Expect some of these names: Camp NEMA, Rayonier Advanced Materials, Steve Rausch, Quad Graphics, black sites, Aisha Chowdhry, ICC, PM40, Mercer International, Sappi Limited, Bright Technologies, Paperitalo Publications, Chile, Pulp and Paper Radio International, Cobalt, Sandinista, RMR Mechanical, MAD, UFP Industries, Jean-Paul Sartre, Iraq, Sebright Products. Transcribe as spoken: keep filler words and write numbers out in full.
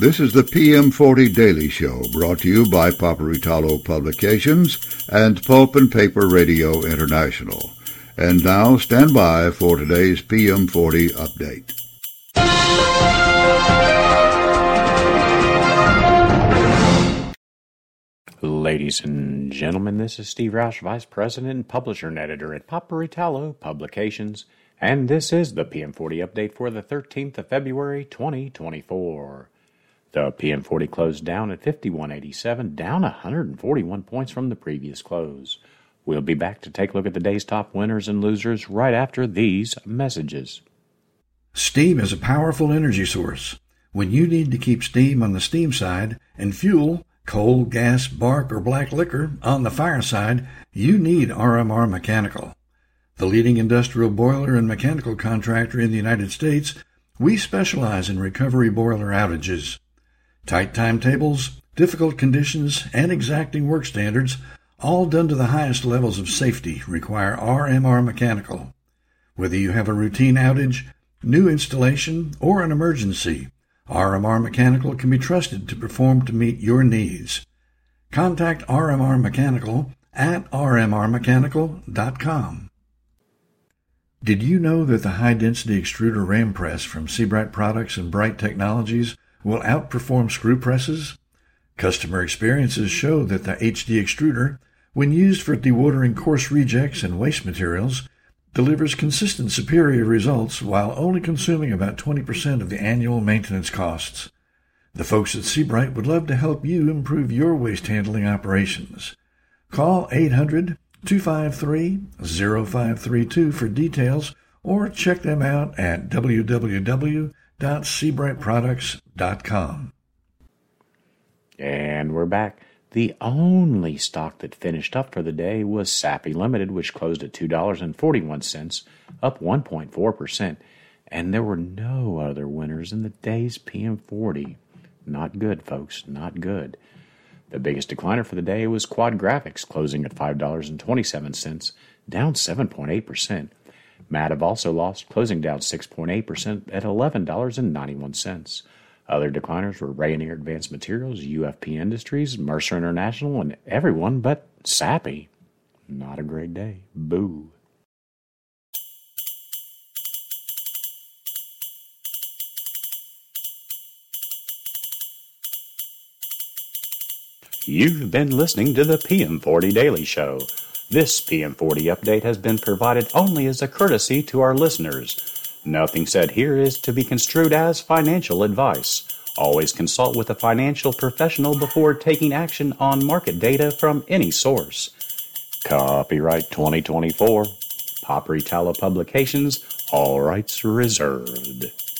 This is the P M forty Daily Show, brought to you by Paperitalo Publications and Pulp and Paper Radio International. And now, stand by for today's P M forty update. Ladies and gentlemen, this is Steve Rausch, Vice President and Publisher and Editor at Paperitalo Publications, and this is the P M forty update for the thirteenth of February, twenty twenty-four. The P M forty closed down at fifty-one eighty-seven, down one hundred forty-one points from the previous close. We'll be back to take a look at the day's top winners and losers right after these messages. Steam is a powerful energy source. When you need to keep steam on the steam side and fuel, coal, gas, bark, or black liquor on the fire side, you need R M R Mechanical. The leading industrial boiler and mechanical contractor in the United States, we specialize in recovery boiler outages. Tight timetables, difficult conditions, and exacting work standards, all done to the highest levels of safety, require R M R Mechanical. Whether you have a routine outage, new installation, or an emergency, R M R Mechanical can be trusted to perform to meet your needs. Contact R M R Mechanical at r m r mechanical dot com. Did you know that the high-density extruder ram press from Sebright Products and Bright Technologies will outperform screw presses? Customer experiences show that the H D extruder, when used for dewatering coarse rejects and waste materials, delivers consistent superior results while only consuming about twenty percent of the annual maintenance costs. The folks at Sebright would love to help you improve your waste handling operations. Call eight hundred, two five three, zero five three two for details or check them out at w w w dot sebright products dot com. And we're back. The only stock that finished up for the day was Sappi Limited, which closed at two dollars and forty-one cents, up one point four percent. And there were no other winners in the day's P M forty. Not good, folks, not good. The biggest decliner for the day was Quad Graphics, closing at five dollars and twenty-seven cents, down seven point eight percent. M A D have also lost, closing down six point eight percent at eleven dollars and ninety-one cents. Other decliners were Rayonier Advanced Materials, U F P Industries, Mercer International, and everyone but Sappi. Not a great day. Boo. You've been listening to the P M forty Daily Show. This P M forty update has been provided only as a courtesy to our listeners. Nothing said here is to be construed as financial advice. Always consult with a financial professional before taking action on market data from any source. Copyright twenty twenty-four. Paperitalo Publications. All rights reserved.